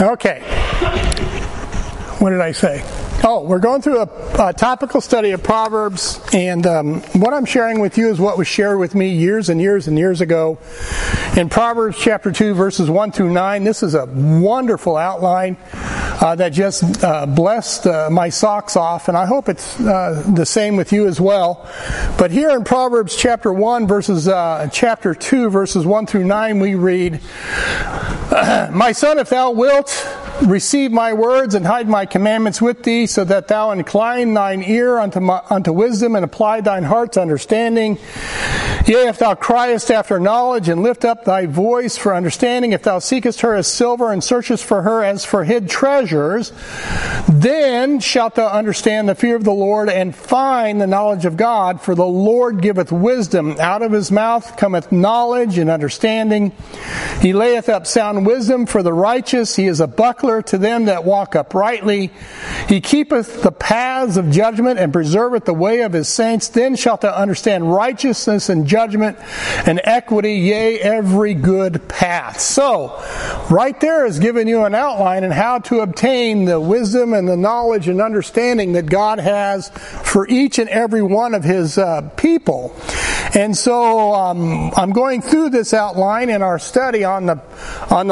Okay. What did I say? Oh, we're going through a topical study of Proverbs, and what I'm sharing with you is what was shared with me years and years and years ago in Proverbs chapter 2, verses 1 through 9. This is a wonderful outline that just blessed my socks off, and I hope it's the same with you as well. But here in Proverbs chapter 1, chapter 2, verses 1 through 9, we read, "My son, if thou wilt, receive my words and hide my commandments with thee, so that thou incline thine ear unto wisdom and apply thine heart's understanding. Yea, if thou criest after knowledge and lift up thy voice for understanding, if thou seekest her as silver and searchest for her as for hid treasures, then shalt thou understand the fear of the Lord and find the knowledge of God. For the Lord giveth wisdom. Out of his mouth cometh knowledge and understanding. He layeth up sound wisdom for the righteous. He is a buckler to them that walk uprightly. He keepeth the paths of judgment and preserveth the way of his saints. Then shalt thou understand righteousness and judgment and equity, yea, every good path." So, right there is giving you an outline on how to obtain the wisdom and the knowledge and understanding that God has for each and every one of his people. And so I'm going through this outline in our study on the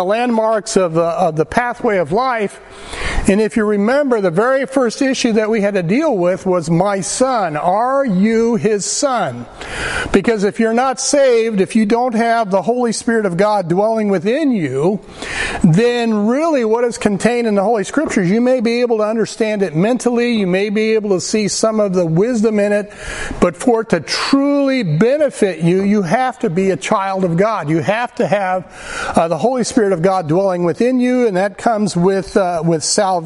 landmarks of the pathway of life. And if you remember, the very first issue that we had to deal with was, my son, are you his son? Because if you're not saved, if you don't have the Holy Spirit of God dwelling within you, then really what is contained in the Holy Scriptures, you may be able to understand it mentally, you may be able to see some of the wisdom in it, but for it to truly benefit you, you have to be a child of God. You have to have the Holy Spirit of God dwelling within you, and that comes with salvation.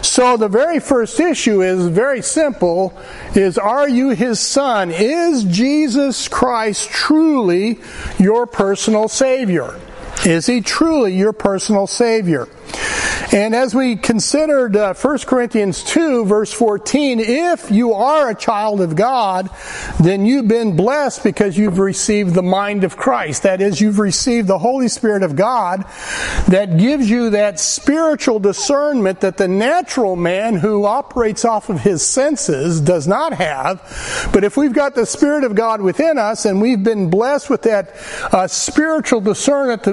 So the very first issue is very simple, is, are you his son? Is Jesus Christ truly your personal Savior? Is he truly your personal Savior? And as we considered 1 Corinthians 2, verse 14, if you are a child of God, then you've been blessed because you've received the mind of Christ. That is, you've received the Holy Spirit of God that gives you that spiritual discernment that the natural man who operates off of his senses does not have. But if we've got the Spirit of God within us and we've been blessed with that spiritual discernment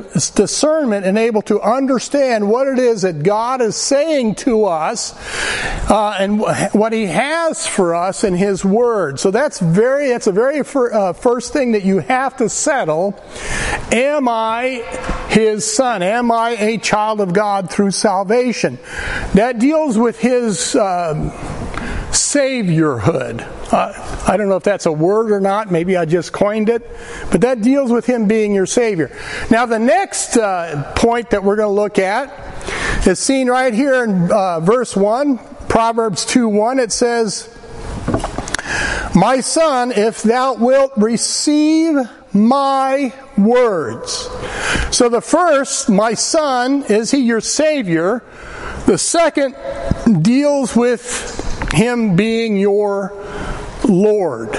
and able to understand what it is that God is saying to us and what he has for us in his word. So that's a very first thing that you have to settle. Am I his son? Am I a child of God through salvation? That deals with his saviorhood. I don't know if that's a word or not. Maybe I just coined it. But that deals with him being your Savior. Now the next point that we're going to look at is seen right here in verse 1, Proverbs 2:1. It says, "My son, if thou wilt receive my words." So the first, my son, is he your Savior? The second deals with him being your Lord.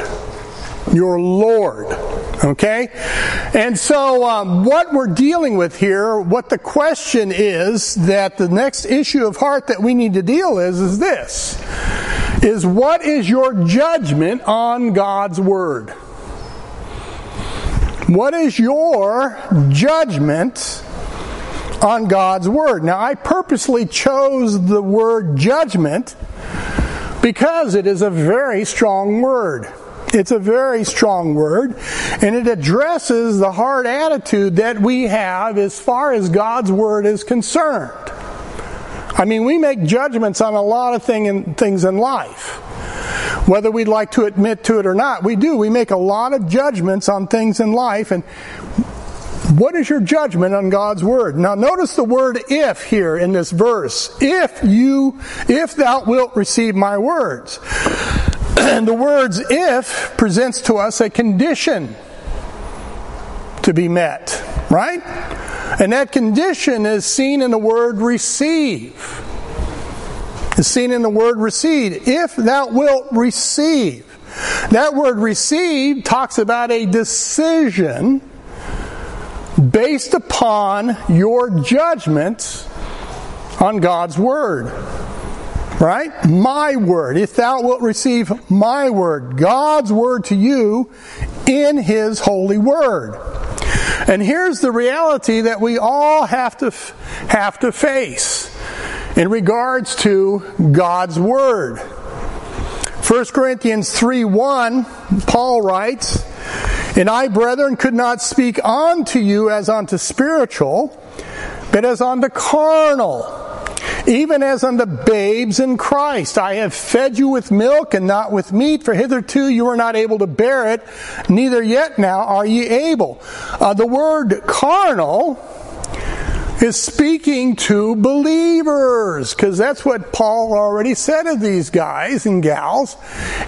Your Lord. Okay? And so what we're dealing with here, what the question is, that the next issue of heart that we need to deal is this. Is, what is your judgment on God's Word? What is your judgment on God's Word? Now, I purposely chose the word judgment because it is a very strong word. It's a very strong word, and it addresses the hard attitude that we have as far as God's Word is concerned. I mean, we make judgments on a lot of things in life. Whether we'd like to admit to it or not, we do. We make a lot of judgments on things in life, and what is your judgment on God's Word? Now notice the word if here in this verse. If thou wilt receive my words. And the words if presents to us a condition to be met, right? And that condition is seen in the word receive. It's seen in the word receive. If thou wilt receive. That word receive talks about a decision based upon your judgment on God's word. Right? My word. If thou wilt receive my word, God's word to you in his holy word. And here's the reality that we all have to face in regards to God's word. 1 Corinthians 3:1, Paul writes, "And I, brethren, could not speak unto you as unto spiritual, but as unto carnal, even as unto babes in Christ. I have fed you with milk and not with meat, for hitherto you were not able to bear it, neither yet now are ye able." The word carnal is speaking to believers, because that's what Paul already said of these guys and gals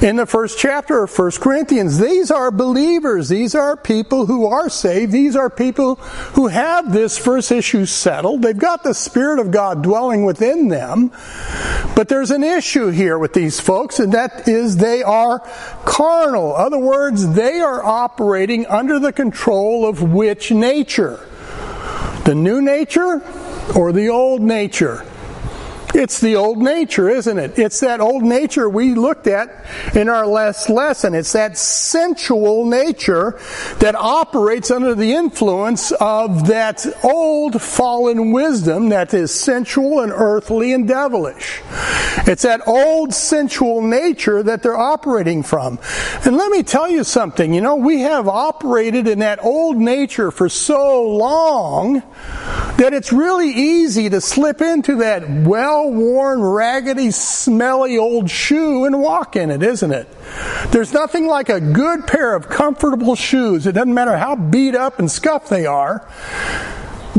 in the first chapter of 1 Corinthians. These are believers. These are people who are saved. These are people who have this first issue settled. They've got the Spirit of God dwelling within them. But there's an issue here with these folks, and that is they are carnal. In other words, they are operating under the control of which nature? The new nature or the old nature? It's the old nature, isn't it? It's that old nature we looked at in our last lesson. It's that sensual nature that operates under the influence of that old fallen wisdom that is sensual and earthly and devilish. It's that old sensual nature that they're operating from. And let me tell you something. You know, we have operated in that old nature for so long that it's really easy to slip into that well-worn, raggedy, smelly old shoe and walk in it, isn't it? There's nothing like a good pair of comfortable shoes. It doesn't matter how beat up and scuffed they are.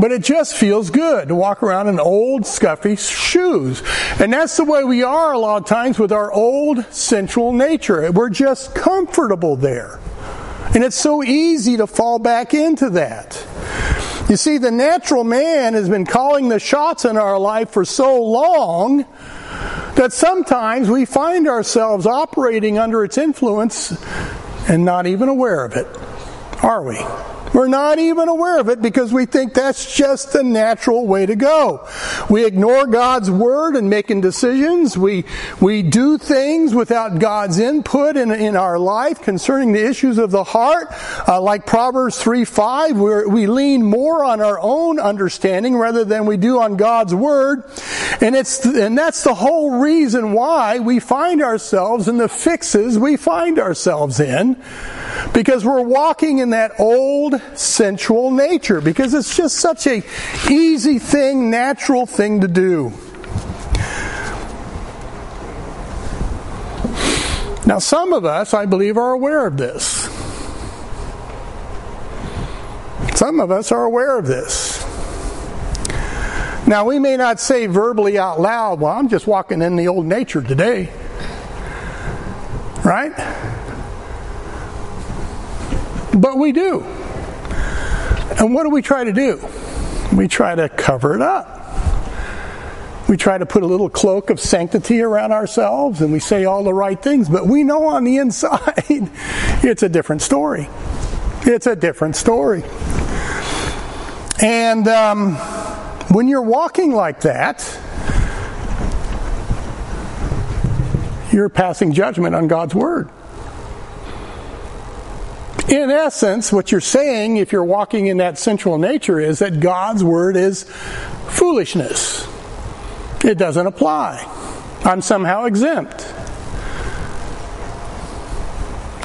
But it just feels good to walk around in old, scuffy shoes. And that's the way we are a lot of times with our old, sensual nature. We're just comfortable there. And it's so easy to fall back into that. You see, the natural man has been calling the shots in our life for so long that sometimes we find ourselves operating under its influence and not even aware of it, are we? We're not even aware of it because we think that's just the natural way to go. We ignore God's word in making decisions. We do things without God's input in our life concerning the issues of the heart. Like Proverbs 3:5, we lean more on our own understanding rather than we do on God's word. And that's the whole reason why we find ourselves in the fixes we find ourselves in, because we're walking in that old sensual nature, because it's just such an easy thing, natural thing to do. Now, some of us, I believe, are aware of this. Some of us are aware of this. Now, we may not say verbally out loud, "Well, I'm just walking in the old nature today." Right? But we do. And what do we try to do? We try to cover it up. We try to put a little cloak of sanctity around ourselves, and we say all the right things, but we know on the inside it's a different story. It's a different story. And when you're walking like that, you're passing judgment on God's word. In essence, what you're saying, if you're walking in that sensual nature, is that God's word is foolishness. It doesn't apply. I'm somehow exempt.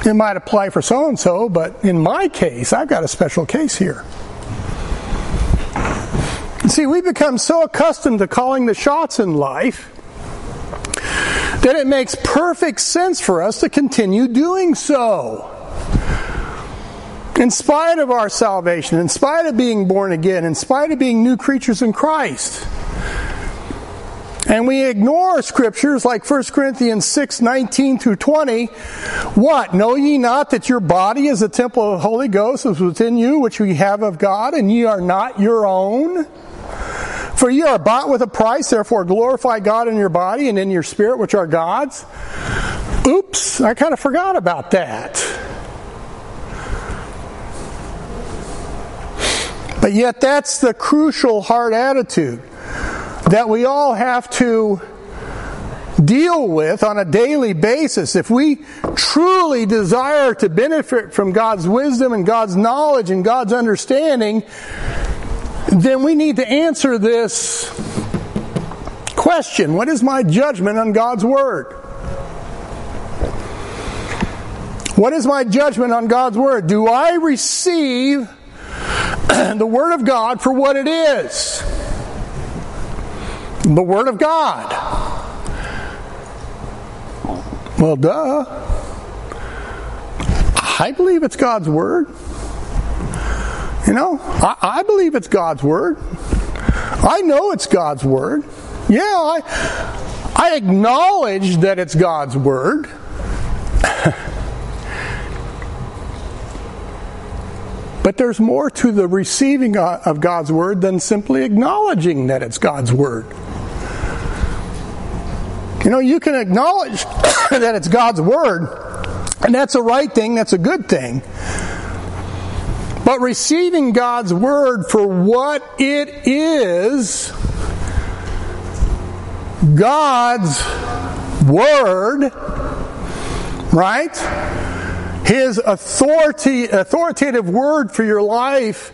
It might apply for so-and-so, but in my case, I've got a special case here. See, we become so accustomed to calling the shots in life that it makes perfect sense for us to continue doing so. In spite of our salvation, in spite of being born again, in spite of being new creatures in Christ. And we ignore scriptures like 1 Corinthians 6:19 through 20. "What? Know ye not that your body is a temple of the Holy Ghost, which is within you, which ye have of God, and ye are not your own? For ye are bought with a price, therefore glorify God in your body and in your spirit, which are God's." Oops, I kind of forgot about that. But yet that's the crucial heart attitude. that we all have to deal with on a daily basis. If we truly desire to benefit from God's wisdom and God's knowledge and God's understanding, then we need to answer this question: what is my judgment on God's Word? What is my judgment on God's Word? Do I receive the Word of God for what it is? The Word of God. Well, duh. I believe it's God's Word. You know, I believe it's God's Word. I know it's God's Word. Yeah, I acknowledge that it's God's Word. But there's more to the receiving of God's Word than simply acknowledging that it's God's Word. You know, you can acknowledge that it's God's Word, and that's a right thing, that's a good thing. But receiving God's Word for what it is, God's Word, right? His authoritative Word for your life,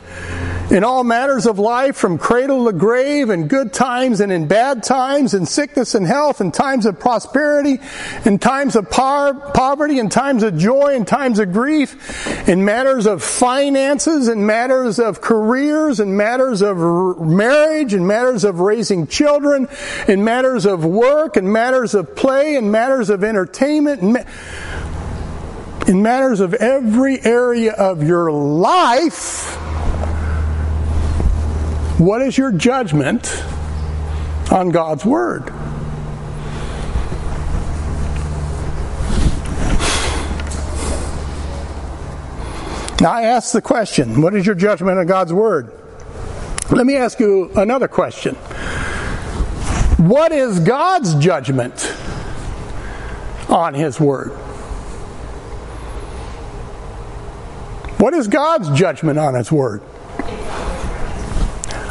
in all matters of life, from cradle to grave, in good times and in bad times, in sickness and health, in times of prosperity, in times of poverty, in times of joy, in times of grief, in matters of finances, in matters of careers, in matters of marriage, in matters of raising children, in matters of work, in matters of play, in matters of entertainment, in matters of every area of your life. What is your judgment on God's Word? Now I ask the question, what is your judgment on God's Word? Let me ask you another question. What is God's judgment on His Word? What is God's judgment on His Word?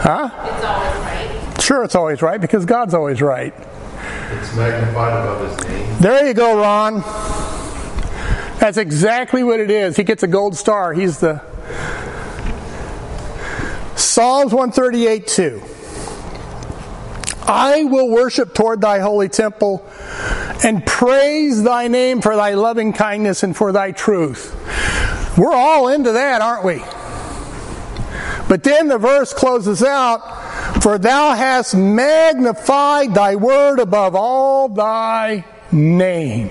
Huh? It's always right. Sure, it's always right because God's always right. It's magnified above His name. There you go, Ron. That's exactly what it is. He gets a gold star. He's the Psalms 138:2. I will worship toward Thy holy temple and praise Thy name for Thy loving kindness and for Thy truth. We're all into that, aren't we? But then the verse closes out, for Thou hast magnified Thy word above all Thy name.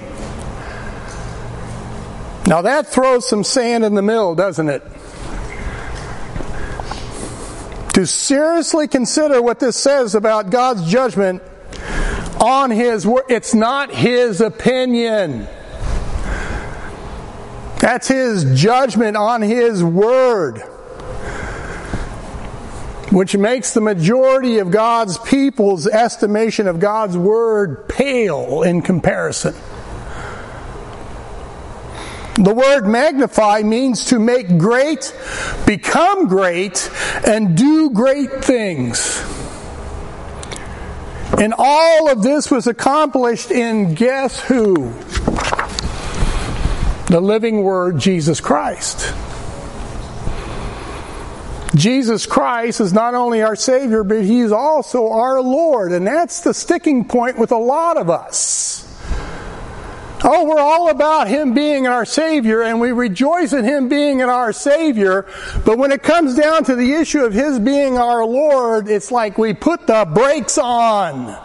Now that throws some sand in the mill, doesn't it? To seriously consider what this says about God's judgment on His word. It's not His opinion. That's His judgment on His word, which makes the majority of God's people's estimation of God's Word pale in comparison. The word magnify means to make great, become great, and do great things. And all of this was accomplished in, guess who? The living Word, Jesus Christ. Jesus Christ is not only our Savior, but He's also our Lord. And that's the sticking point with a lot of us. Oh, we're all about Him being our Savior, and we rejoice in Him being our Savior. But when it comes down to the issue of His being our Lord, it's like we put the brakes on.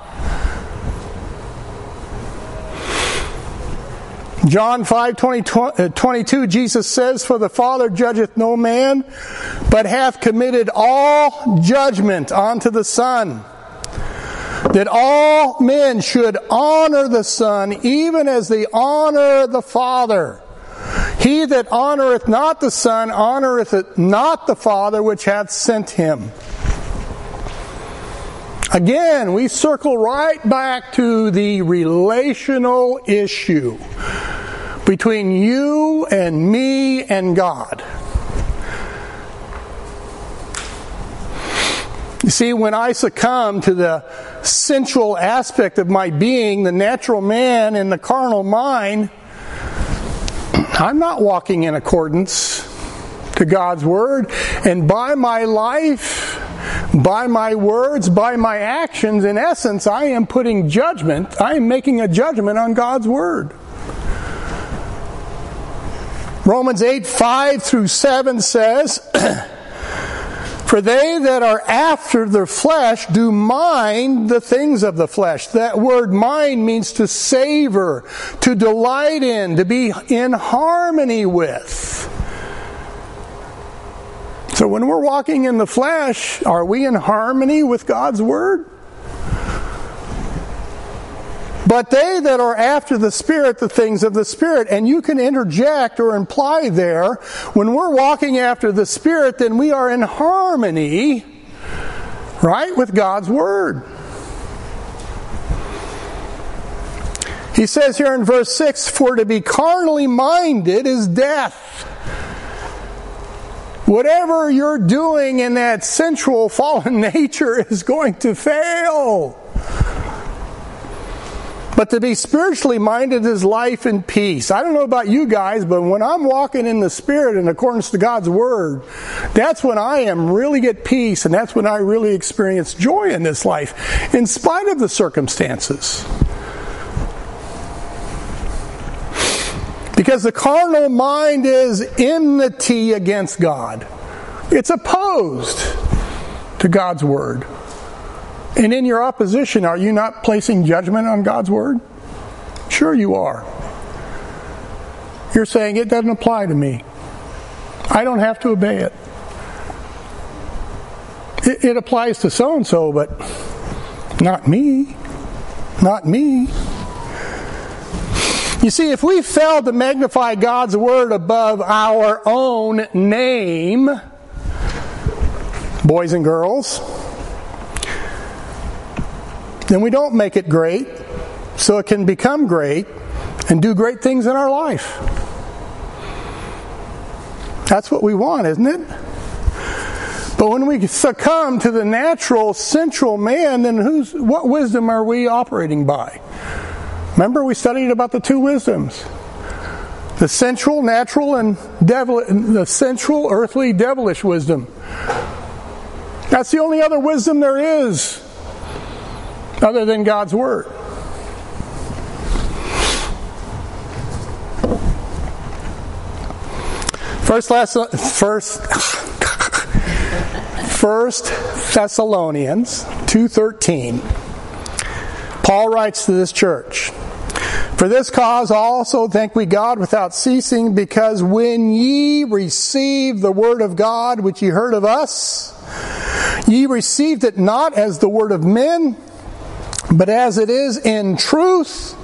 John 5:22, Jesus says, for the Father judgeth no man, but hath committed all judgment unto the Son, that all men should honor the Son, even as they honor the Father. He that honoreth not the Son, honoreth not the Father which hath sent Him. Again, we circle right back to the relational issue between you and me and God. You see, when I succumb to the sensual aspect of my being, the natural man and the carnal mind, I'm not walking in accordance to God's Word. And by my life, by my words, by my actions, in essence, I am putting judgment, I am making a judgment on God's Word. Romans 8:5-7 says, "For they that are after their flesh do mind the things of the flesh." That word mind means to savor, to delight in, to be in harmony with. So when we're walking in the flesh, are we in harmony with God's Word? But they that are after the Spirit, the things of the Spirit. And you can interject or imply there, when we're walking after the Spirit, then we are in harmony, right, with God's Word. He says here in verse 6, "For to be carnally minded is death." Whatever you're doing in that sensual fallen nature is going to fail. But to be spiritually minded is life and peace. I don't know about you guys, but when I'm walking in the Spirit in accordance to God's Word, that's when I am really at peace, and that's when I really experience joy in this life, in spite of the circumstances. Because the carnal mind is enmity against God. It's opposed to God's Word. And in your opposition, are you not placing judgment on God's Word? Sure you are. You're saying, it doesn't apply to me. I don't have to obey it. It applies to so-and-so, but not me. Not me. You see, if we fail to magnify God's Word above our own name, boys and girls, then we don't make it great, so it can become great and do great things in our life. That's what we want, isn't it? But when we succumb to the natural, sensual man, then what wisdom are we operating by? Remember, we studied about the two wisdoms. The sensual, natural, and the sensual, earthly, devilish wisdom. That's the only other wisdom there is, other than God's Word. First Thessalonians 2:13. Paul writes to this church, "For this cause also thank we God without ceasing, because when ye received the word of God which ye heard of us, ye received it not as the word of men, but as it is in truth,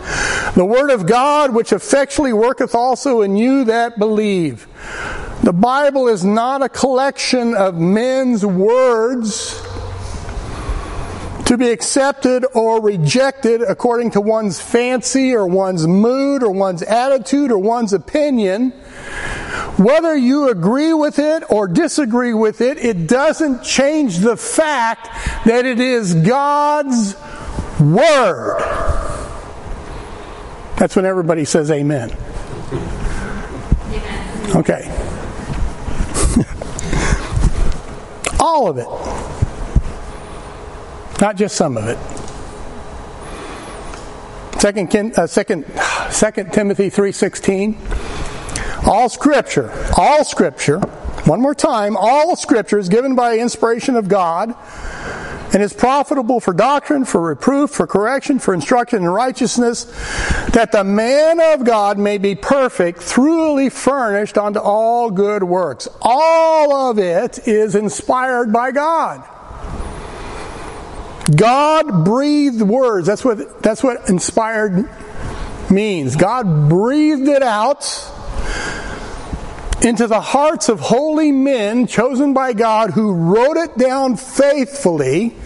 the word of God, which effectually worketh also in you that believe." The Bible is not a collection of men's words to be accepted or rejected according to one's fancy or one's mood or one's attitude or one's opinion. Whether you agree with it or disagree with it, it doesn't change the fact that it is God's Word. That's when everybody says amen. Okay. All of it. Not just some of it. 2 Timothy 3:16. All Scripture, one more time, all Scripture is given by inspiration of God, and is profitable for doctrine, for reproof, for correction, for instruction in righteousness, that the man of God may be perfect, thoroughly furnished unto all good works. All of it is inspired by God. God-breathed words. That's what inspired means. God breathed it out into the hearts of holy men chosen by God, who wrote it down faithfully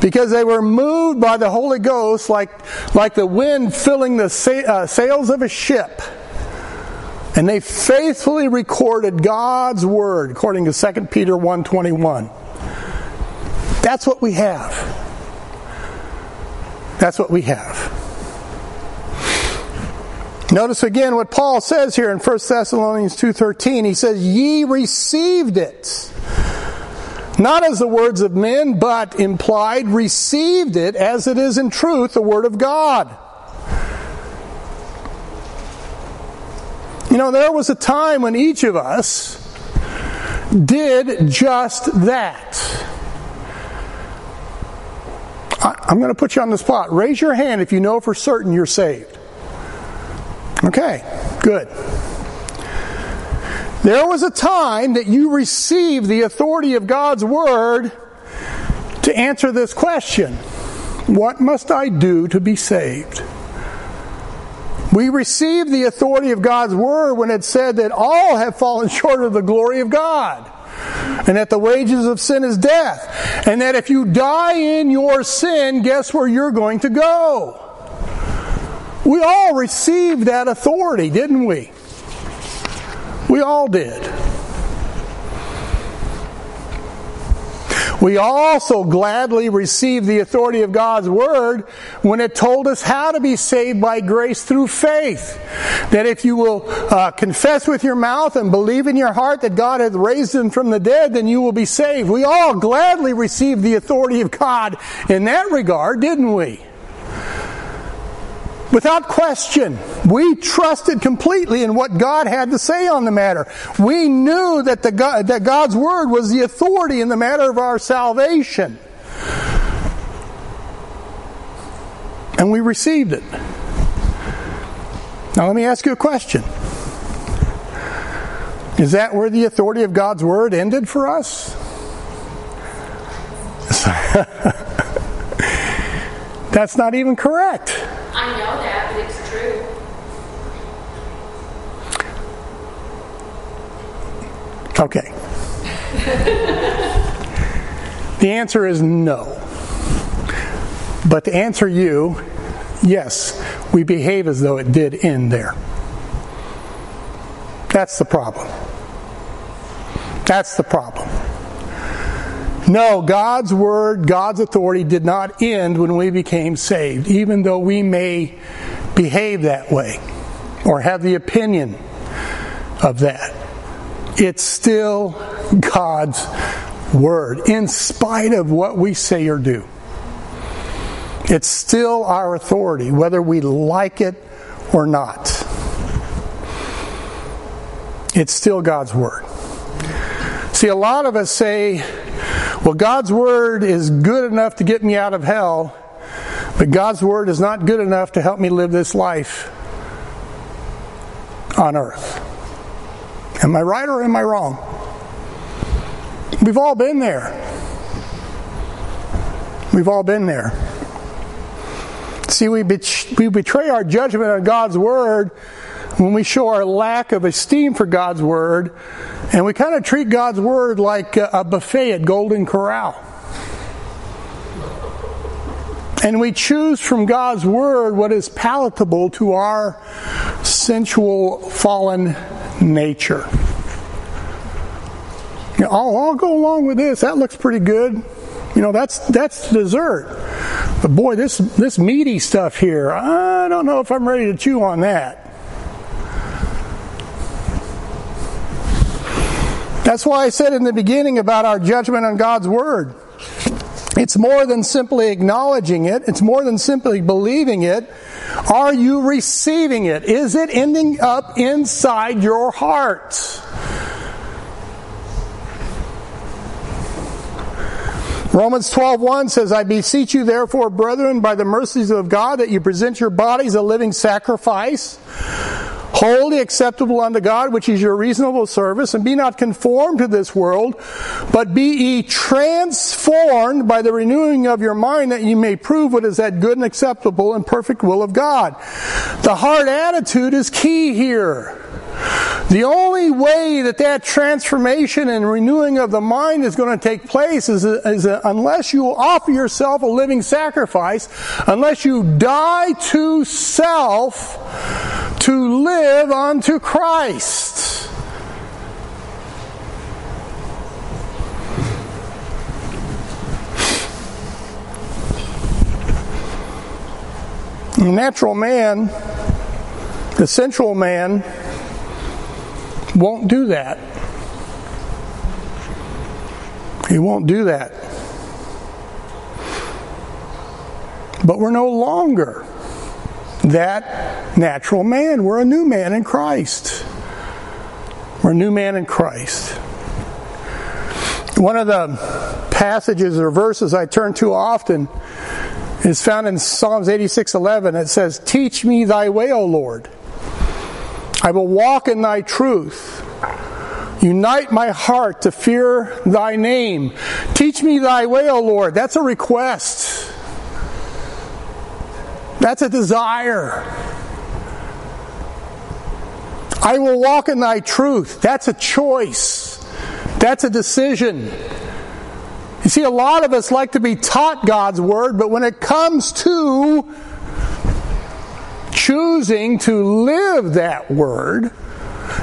because they were moved by the Holy Ghost, like the wind filling the sails of a ship. And they faithfully recorded God's Word according to 2 Peter 1:21. That's what we have. That's what we have. Notice again what Paul says here in 1 Thessalonians 2:13. He says, "Ye received it, not as the words of men, but implied, received it as it is in truth, the Word of God." You know, there was a time when each of us did just that. I'm going to put you on the spot. Raise your hand if you know for certain you're saved. Okay, good. There was a time that you received the authority of God's Word to answer this question: what must I do to be saved? We received the authority of God's Word when it said that all have fallen short of the glory of God, and that the wages of sin is death, and that if you die in your sin, guess where you're going to go? We all received that authority, didn't we? We all did. We also gladly received the authority of God's Word when it told us how to be saved by grace through faith. That if you will confess with your mouth and believe in your heart that God hath raised him from the dead, then you will be saved. We all gladly received the authority of God in that regard, didn't we? Without question, we trusted completely in what God had to say on the matter. We knew that that God's Word was the authority in the matter of our salvation. And we received it. Now let me ask you a question. Is that where the authority of God's Word ended for us? That's not even correct. I know that, but it's true. Okay. The answer is no. But to answer you, yes, we behave as though it did end there. That's the problem. That's the problem. No, God's Word, God's authority did not end when we became saved, even though we may behave that way or have the opinion of that. It's still God's Word, in spite of what we say or do. It's still our authority, whether we like it or not. It's still God's Word. See, a lot of us say, well, God's Word is good enough to get me out of hell, but God's Word is not good enough to help me live this life on earth. Am I right or am I wrong? We've all been there. We've all been there. See, we betray our judgment on God's Word when we show our lack of esteem for God's Word, and we kind of treat God's Word like a buffet at Golden Corral. And we choose from God's Word what is palatable to our sensual, fallen nature. You know, I'll go along with this. That looks pretty good. You know, that's dessert. But boy, this meaty stuff here, I don't know if I'm ready to chew on that. That's why I said in the beginning about our judgment on God's Word. It's more than simply acknowledging it. It's more than simply believing it. Are you receiving it? Is it ending up inside your heart? Romans 12:1 says, "I beseech you therefore, brethren, by the mercies of God, that you present your bodies a living sacrifice, holy, acceptable unto God, which is your reasonable service, and be not conformed to this world, but be ye transformed by the renewing of your mind, that ye may prove what is that good and acceptable and perfect will of God." The heart attitude is key here. The only way that transformation and renewing of the mind is going to take place is unless you offer yourself a living sacrifice, unless you die to self to live unto Christ. The natural man, the sensual man, won't do that. He won't do that. But we're no longer that natural man. We're a new man in Christ. We're a new man in Christ. One of the passages or verses I turn to often is found in Psalms 86:11. It says, "Teach me thy way, O Lord. I will walk in thy truth. Unite my heart to fear thy name. Teach me thy way, O Lord." That's a request. That's a desire. I will walk in thy truth. That's a choice. That's a decision. You see, a lot of us like to be taught God's word, but when it comes to choosing to live that word,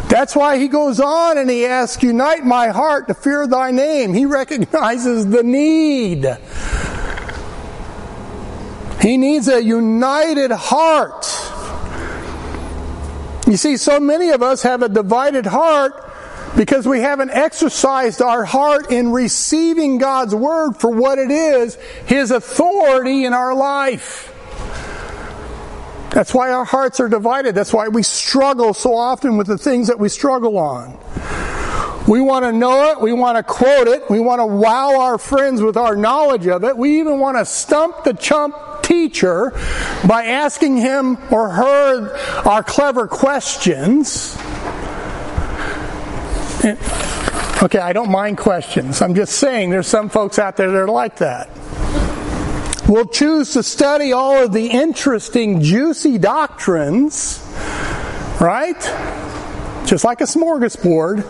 that's why he goes on and he asks, "Unite my heart to fear thy name." He recognizes the need. He needs a united heart. You see, so many of us have a divided heart because we haven't exercised our heart in receiving God's word for what it is, His authority in our life. That's why our hearts are divided. That's why we struggle so often with the things that we struggle on. We want to know it. We want to quote it. We want to wow our friends with our knowledge of it. We even want to stump the chump teacher by asking him or her our clever questions. Okay, I don't mind questions. I'm just saying there's some folks out there that are like that. We'll choose to study all of the interesting, juicy doctrines, right? Just like a smorgasbord.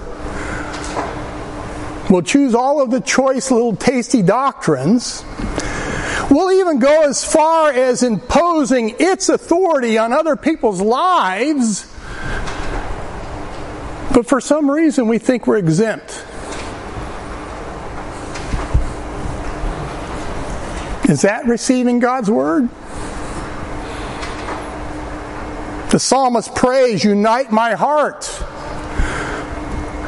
We'll choose all of the choice, little tasty doctrines. We'll even go as far as imposing its authority on other people's lives. But for some reason, we think we're exempt. Is that receiving God's word? The psalmist prays, "Unite my heart."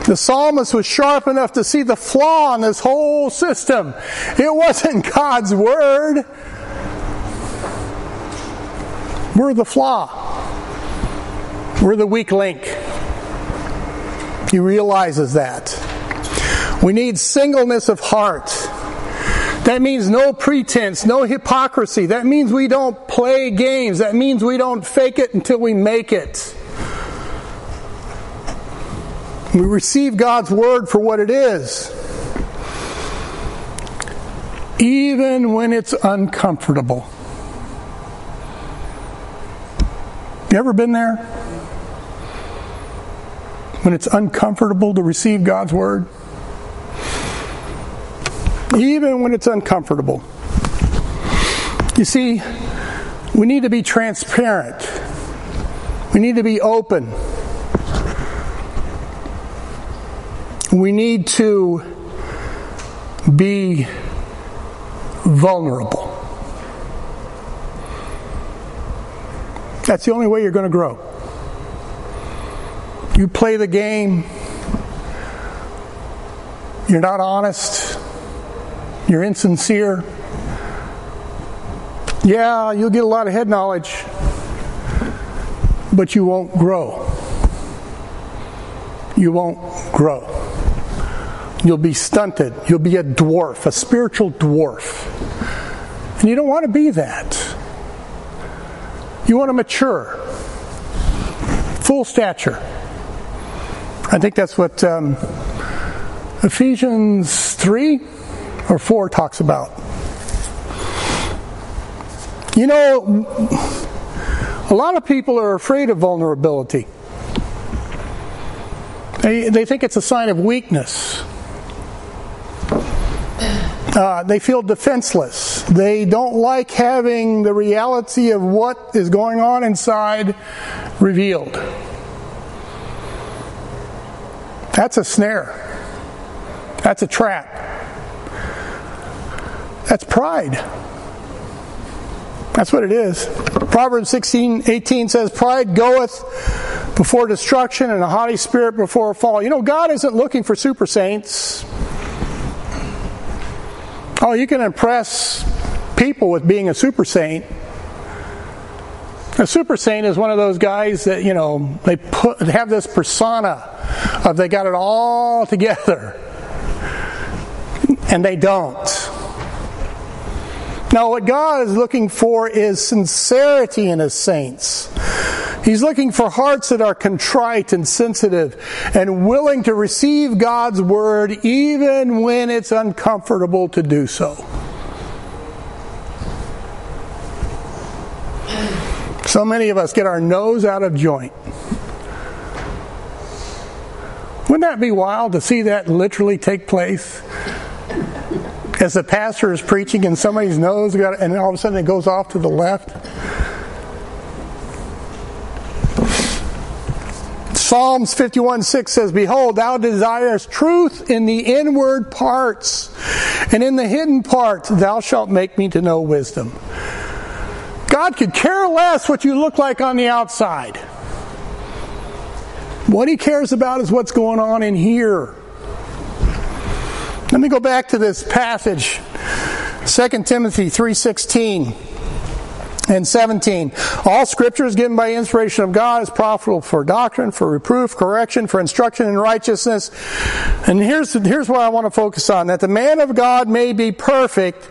The psalmist was sharp enough to see the flaw in this whole system. It wasn't God's word. We're the flaw. We're the weak link. He realizes that. We need singleness of heart. That means no pretense, no hypocrisy. That means we don't play games. That means we don't fake it until we make it. We receive God's word for what it is, even when it's uncomfortable. You ever been there? When it's uncomfortable to receive God's word? Even when it's uncomfortable. You see, we need to be transparent. We need to be open. We need to be vulnerable. That's the only way you're going to grow. You play the game. You're not honest. You're insincere. Yeah, you'll get a lot of head knowledge, but you won't grow. You won't grow. You'll be stunted. You'll be a dwarf, a spiritual dwarf. And you don't want to be that. You want to mature. Full stature. I think that's what Ephesians 3 or 4 talks about. You know, a lot of people are afraid of vulnerability. They think it's a sign of weakness. They feel defenseless. They don't like having the reality of what is going on inside revealed. That's a snare. That's a trap. That's pride. That's what it is. Proverbs 16:18 says, pride goeth before destruction and a haughty spirit before a fall. You know, God isn't looking for super saints. Oh, you can impress people with being a super saint. A super saint is one of those guys that, you know, they have this persona of they got it all together. And they don't. Now, what God is looking for is sincerity in His saints. He's looking for hearts that are contrite and sensitive and willing to receive God's word even when it's uncomfortable to do so. So many of us get our nose out of joint. Wouldn't that be wild to see that literally take place? As the pastor is preaching and somebody's nose got, and all of a sudden it goes off to the left. Psalms 51:6 says, behold, thou desirest truth in the inward parts, and in the hidden parts thou shalt make me to know wisdom. God could care less what you look like on the outside. What He cares about is what's going on in here. Let me go back to this passage, 2 Timothy 3:16 and 17. All Scripture is given by inspiration of God, is profitable for doctrine, for reproof, correction, for instruction in righteousness. And here's what I want to focus on, that the man of God may be perfect,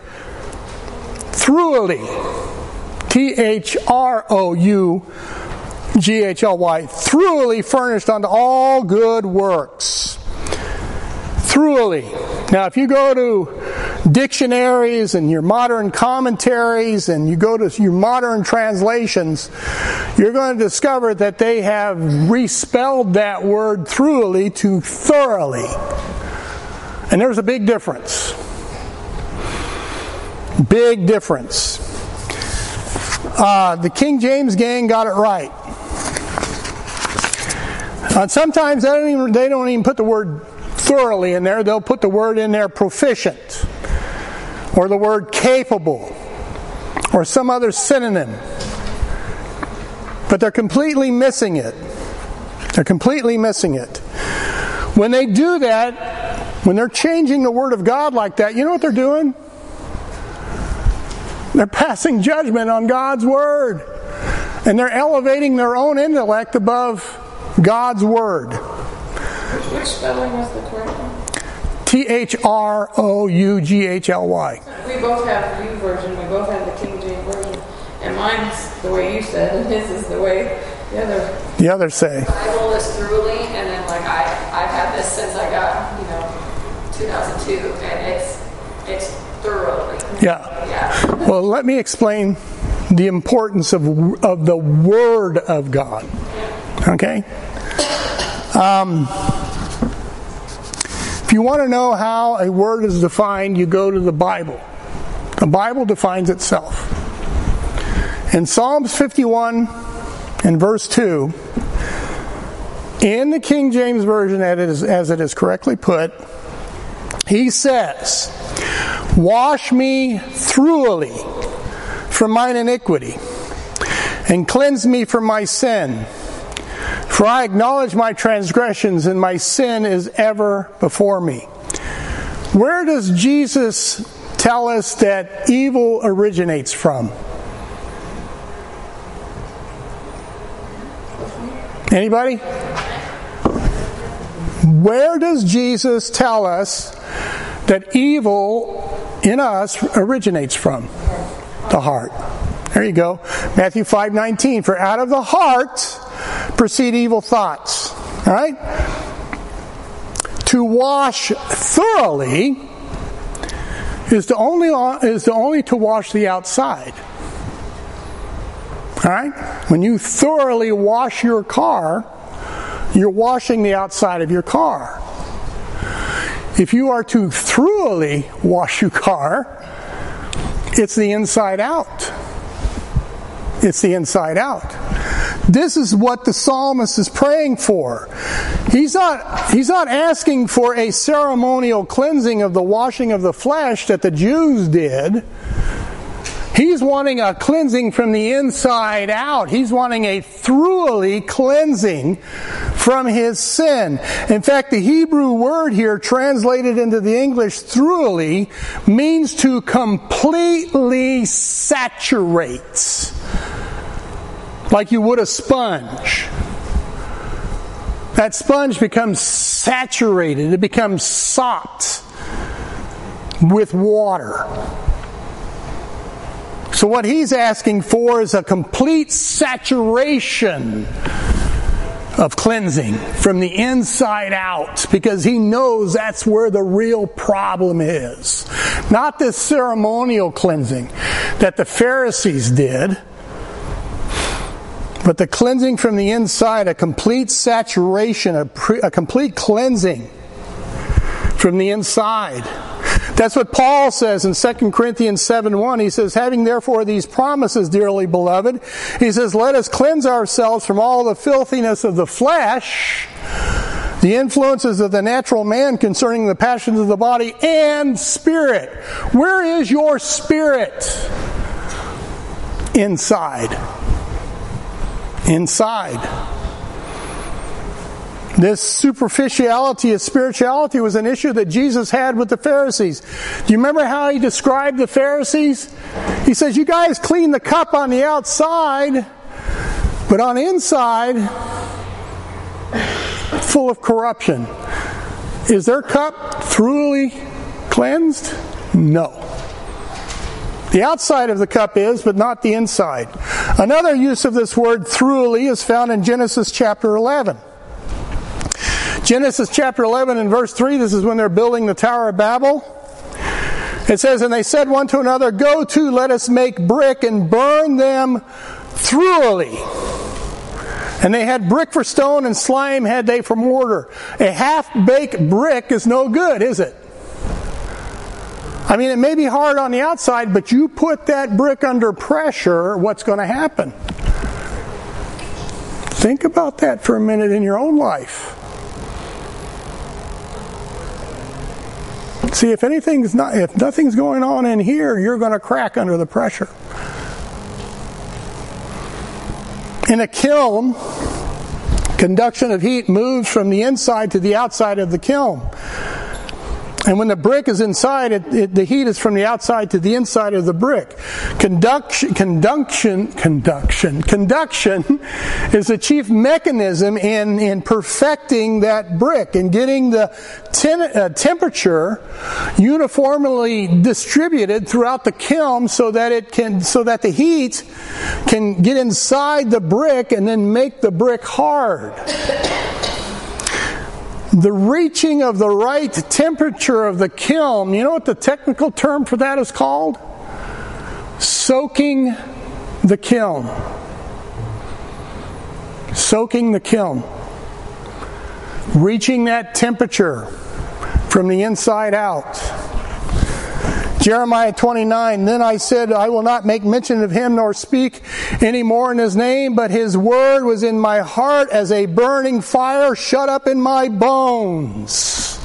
thoroughly, througly, thoroughly furnished unto all good works. Thoroughly. Now, if you go to dictionaries and your modern commentaries and you go to your modern translations, you're going to discover that they have respelled that word thoroughly to thoroughly. And there's a big difference. Big difference. The King James gang got it right. Sometimes they don't even put the word thoroughly in there, they'll put the word in there proficient, or the word capable, or some other synonym. But they're completely missing it. They're completely missing it. When they do that, when they're changing the Word of God like that, you know what they're doing? They're passing judgment on God's Word. And they're elevating their own intellect above God's Word. Which spelling was the correct one? Throughy. We both have the U version. We both have the King James version. And mine's the way you said, and his is the way the others say. The Bible is thoroughly, and then like I've had this since I got 2002, and it's thoroughly. Yeah. Well, let me explain the importance of the Word of God. Yeah. Okay. If you want to know how a word is defined, you go to the Bible. The Bible defines itself. In Psalms 51 and verse 2, in the King James Version, as it is correctly put, he says, wash me thoroughly from mine iniquity, and cleanse me from my sin. For I acknowledge my transgressions, and my sin is ever before me. Where does Jesus tell us that evil originates from? Anybody? Where does Jesus tell us that evil in us originates from? The heart. There you go. Matthew 5:19. For out of the heart proceed evil thoughts. All right? To wash thoroughly is only to wash the outside. All right? When you thoroughly wash your car, you're washing the outside of your car. If you are to thoroughly wash your car, it's the inside out. It's the inside out. This is what the psalmist is praying for. He's not asking for a ceremonial cleansing of the washing of the flesh that the Jews did. He's wanting a cleansing from the inside out. He's wanting a thoroughly cleansing from his sin. In fact, the Hebrew word here translated into the English thoroughly means to completely saturate, like you would a sponge. That sponge becomes saturated. It becomes sopped with water. So what he's asking for is a complete saturation of cleansing from the inside out, because he knows that's where the real problem is. Not this ceremonial cleansing that the Pharisees did, but the cleansing from the inside, a complete saturation, a complete cleansing from the inside. That's what Paul says in 2 Corinthians 7:1. He says, having therefore these promises, dearly beloved, he says, let us cleanse ourselves from all the filthiness of the flesh, the influences of the natural man concerning the passions of the body and spirit. Where is your spirit? Inside. This superficiality of spirituality was an issue that Jesus had with the Pharisees. Do you remember how he described the Pharisees? He says, you guys clean the cup on the outside, but on the inside, full of corruption. Is their cup thoroughly cleansed? No. The outside of the cup is, but not the inside. Another use of this word thoroughly is found in Genesis chapter 11. Genesis chapter 11 and verse 3, this is when they're building the Tower of Babel. It says, and they said one to another, go to, let us make brick and burn them thoroughly. And they had brick for stone and slime had they for mortar. A half-baked brick is no good, is it? I mean, it may be hard on the outside, but you put that brick under pressure, what's going to happen? Think about that for a minute in your own life. See, if nothing's going on in here, you're going to crack under the pressure. In a kiln, conduction of heat moves from the inside to the outside of the kiln. And when the brick is inside, the heat is from the outside to the inside of the brick. Conduction is the chief mechanism in perfecting that brick and getting the temperature uniformly distributed throughout the kiln so that the heat can get inside the brick and then make the brick hard. The reaching of the right temperature of the kiln, you know what the technical term for that is called? Soaking the kiln. Soaking the kiln. Reaching that temperature from the inside out. Jeremiah 29, then I said, I will not make mention of him nor speak any more in his name, but his word was in my heart as a burning fire shut up in my bones.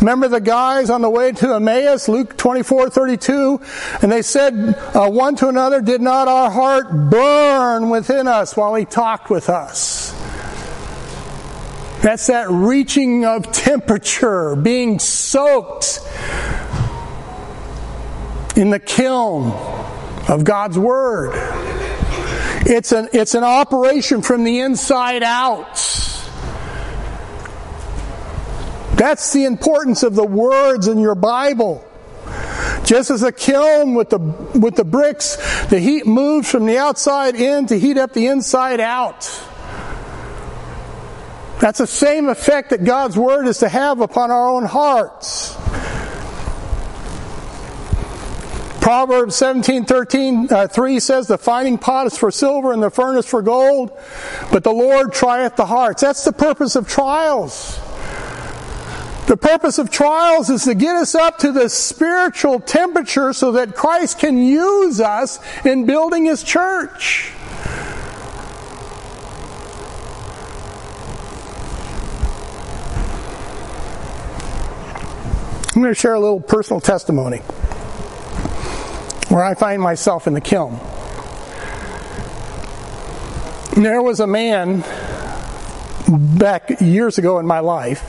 Remember the guys on the way to Emmaus, Luke 24:32, and they said one to another, did not our heart burn within us while he talked with us? That's that reaching of temperature, being soaked in the kiln of God's Word. It's an operation from the inside out. That's the importance of the words in your Bible. Just as a kiln with the bricks, the heat moves from the outside in to heat up the inside out. That's the same effect that God's Word is to have upon our own hearts. Proverbs 17:3 says, the finding pot is for silver and the furnace for gold, but the Lord trieth the hearts. That's the purpose of trials. The purpose of trials is to get us up to the spiritual temperature so that Christ can use us in building His church. I'm going to share a little personal testimony. where I find myself in the kiln. And there was a man back years ago in my life,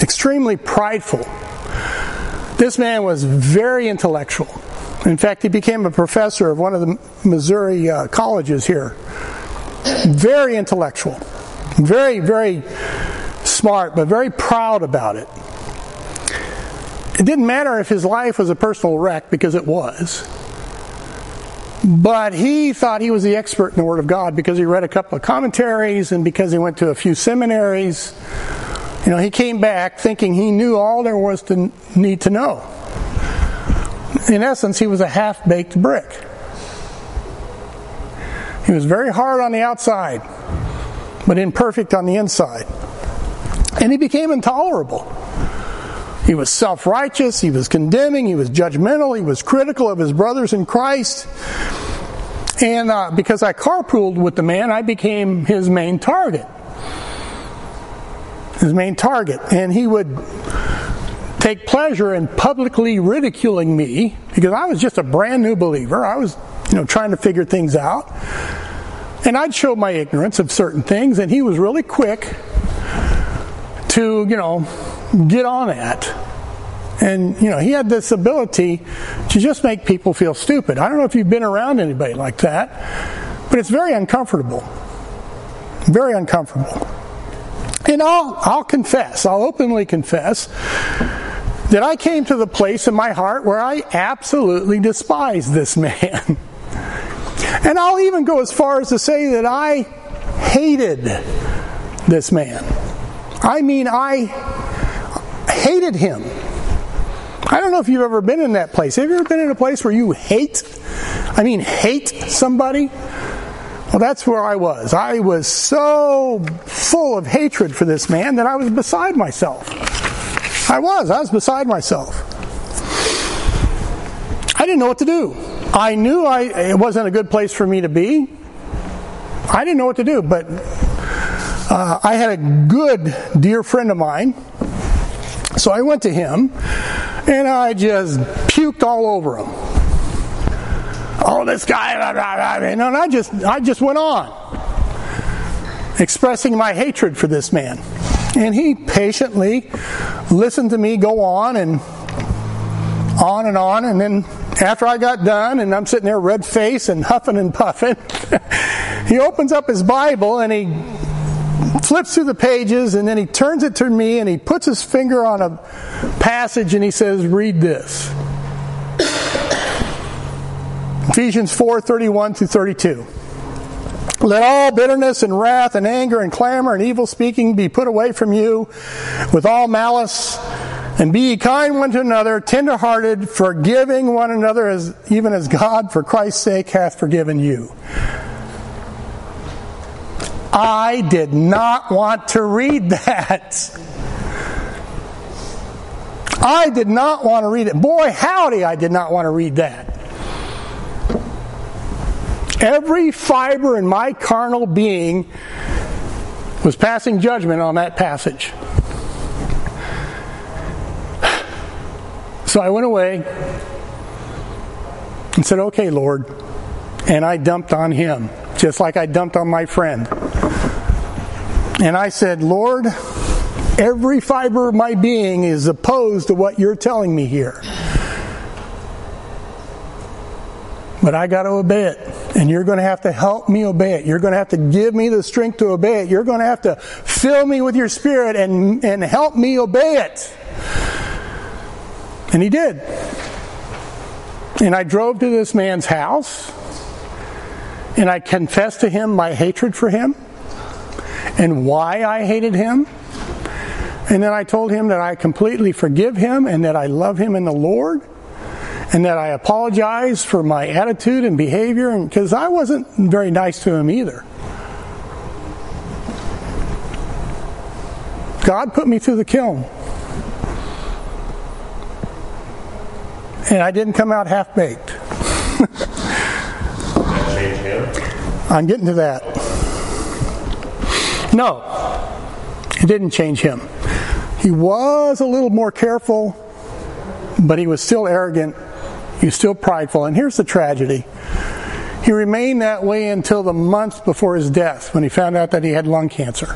extremely prideful. This man was very intellectual. In fact, he became a professor of one of the Missouri colleges here. Very intellectual. Very, very smart, but very proud about it. It didn't matter if his life was a personal wreck, because it was. But he thought he was the expert in the Word of God because he read a couple of commentaries and because he went to a few seminaries. You know, he came back thinking he knew all there was to need to know. In essence, he was a half-baked brick. He was very hard on the outside, but imperfect on the inside. And he became intolerable. He was self-righteous, he was condemning, he was judgmental, he was critical of his brothers in Christ. And because I carpooled with the man, I became his main target. And he would take pleasure in publicly ridiculing me, because I was just a brand new believer. I was, trying to figure things out. And I'd show my ignorance of certain things, and he was really quick to, get on that. And, he had this ability to just make people feel stupid. I don't know if you've been around anybody like that, but it's very uncomfortable. Very uncomfortable. And I'll openly confess that I came to the place in my heart where I absolutely despise this man. And I'll even go as far as to say that I hated this man. I mean, I hated him. I don't know if you've ever been in that place. Have you ever been in a place where you hate somebody? Well, that's where I was. I was so full of hatred for this man that I was beside myself. I was beside myself. I didn't know what to do. I knew it wasn't a good place for me to be. I didn't know what to do, but I had a good, dear friend of mine. So I went to him, and I just puked all over him. Oh, this guy, blah, blah, blah. And I just went on, expressing my hatred for this man. And he patiently listened to me go on. And then after I got done, and I'm sitting there red faced and huffing and puffing, he opens up his Bible and he flips through the pages, and then he turns it to me and he puts his finger on a passage and he says, "Read this." Ephesians 4:31 through 32. "Let all bitterness and wrath and anger and clamor and evil speaking be put away from you with all malice, and be ye kind one to another, tenderhearted, forgiving one another, as even as God for Christ's sake hath forgiven you." I did not want to read that. I did not want to read it. Boy, howdy, I did not want to read that. Every fiber in my carnal being was passing judgment on that passage. So I went away and said, "Okay, Lord," and I dumped on him, just like I dumped on my friend. And I said, "Lord, every fiber of my being is opposed to what you're telling me here. But I got to obey it, and you're going to have to help me obey it. You're going to have to give me the strength to obey it. You're going to have to fill me with your Spirit and help me obey it." And he did. And I drove to this man's house, and I confessed to him my hatred for him and why I hated him. And then I told him that I completely forgive him and that I love him in the Lord, and that I apologize for my attitude and behavior, and because I wasn't very nice to him either. God put me through the kiln. And I didn't come out half-baked. I'm getting to that. No, it didn't change him. He was a little more careful, but he was still arrogant, he was still prideful. And here's the tragedy. He remained that way until the month before his death, when he found out that he had lung cancer.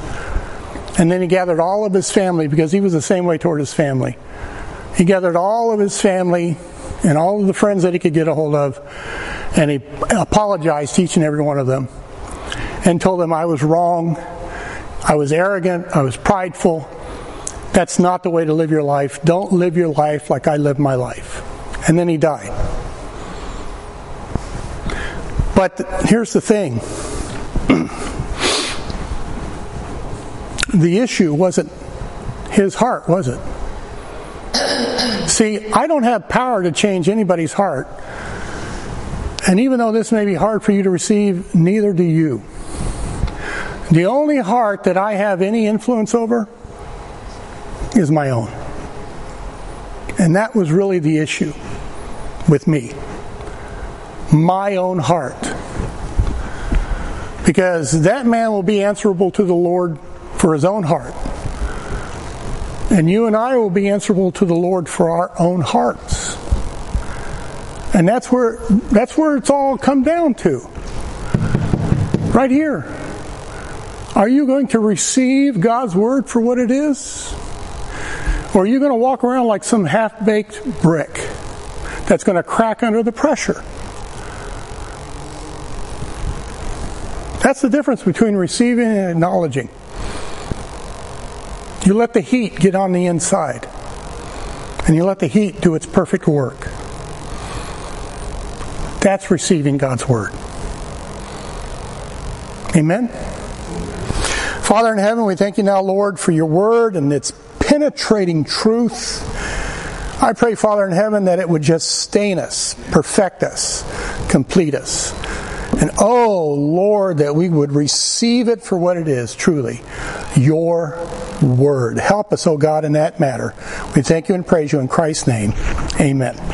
And then he gathered all of his family, because he was the same way toward his family. He gathered all of his family and all of the friends that he could get a hold of, and he apologized to each and every one of them and told them, I was wrong, I was arrogant, I was prideful. That's not the way to live your life. Don't live your life like I lived my life. And then he died. But here's the thing. The issue wasn't his heart, was it? See, I don't have power to change anybody's heart. And even though this may be hard for you to receive, neither do you. The only heart that I have any influence over is my own. And that was really the issue with me. My own heart. Because that man will be answerable to the Lord for his own heart. And you and I will be answerable to the Lord for our own hearts. And that's where it's all come down to. Right here. Are you going to receive God's word for what it is? Or are you going to walk around like some half-baked brick that's going to crack under the pressure? That's the difference between receiving and acknowledging. You let the heat get on the inside, and you let the heat do its perfect work. That's receiving God's word. Amen? Father in heaven, we thank you now, Lord, for your word and its penetrating truth. I pray, Father in heaven, that it would just stain us, perfect us, complete us. And oh, Lord, that we would receive it for what it is, truly, your word. Help us, oh God, in that matter. We thank you and praise you in Christ's name. Amen.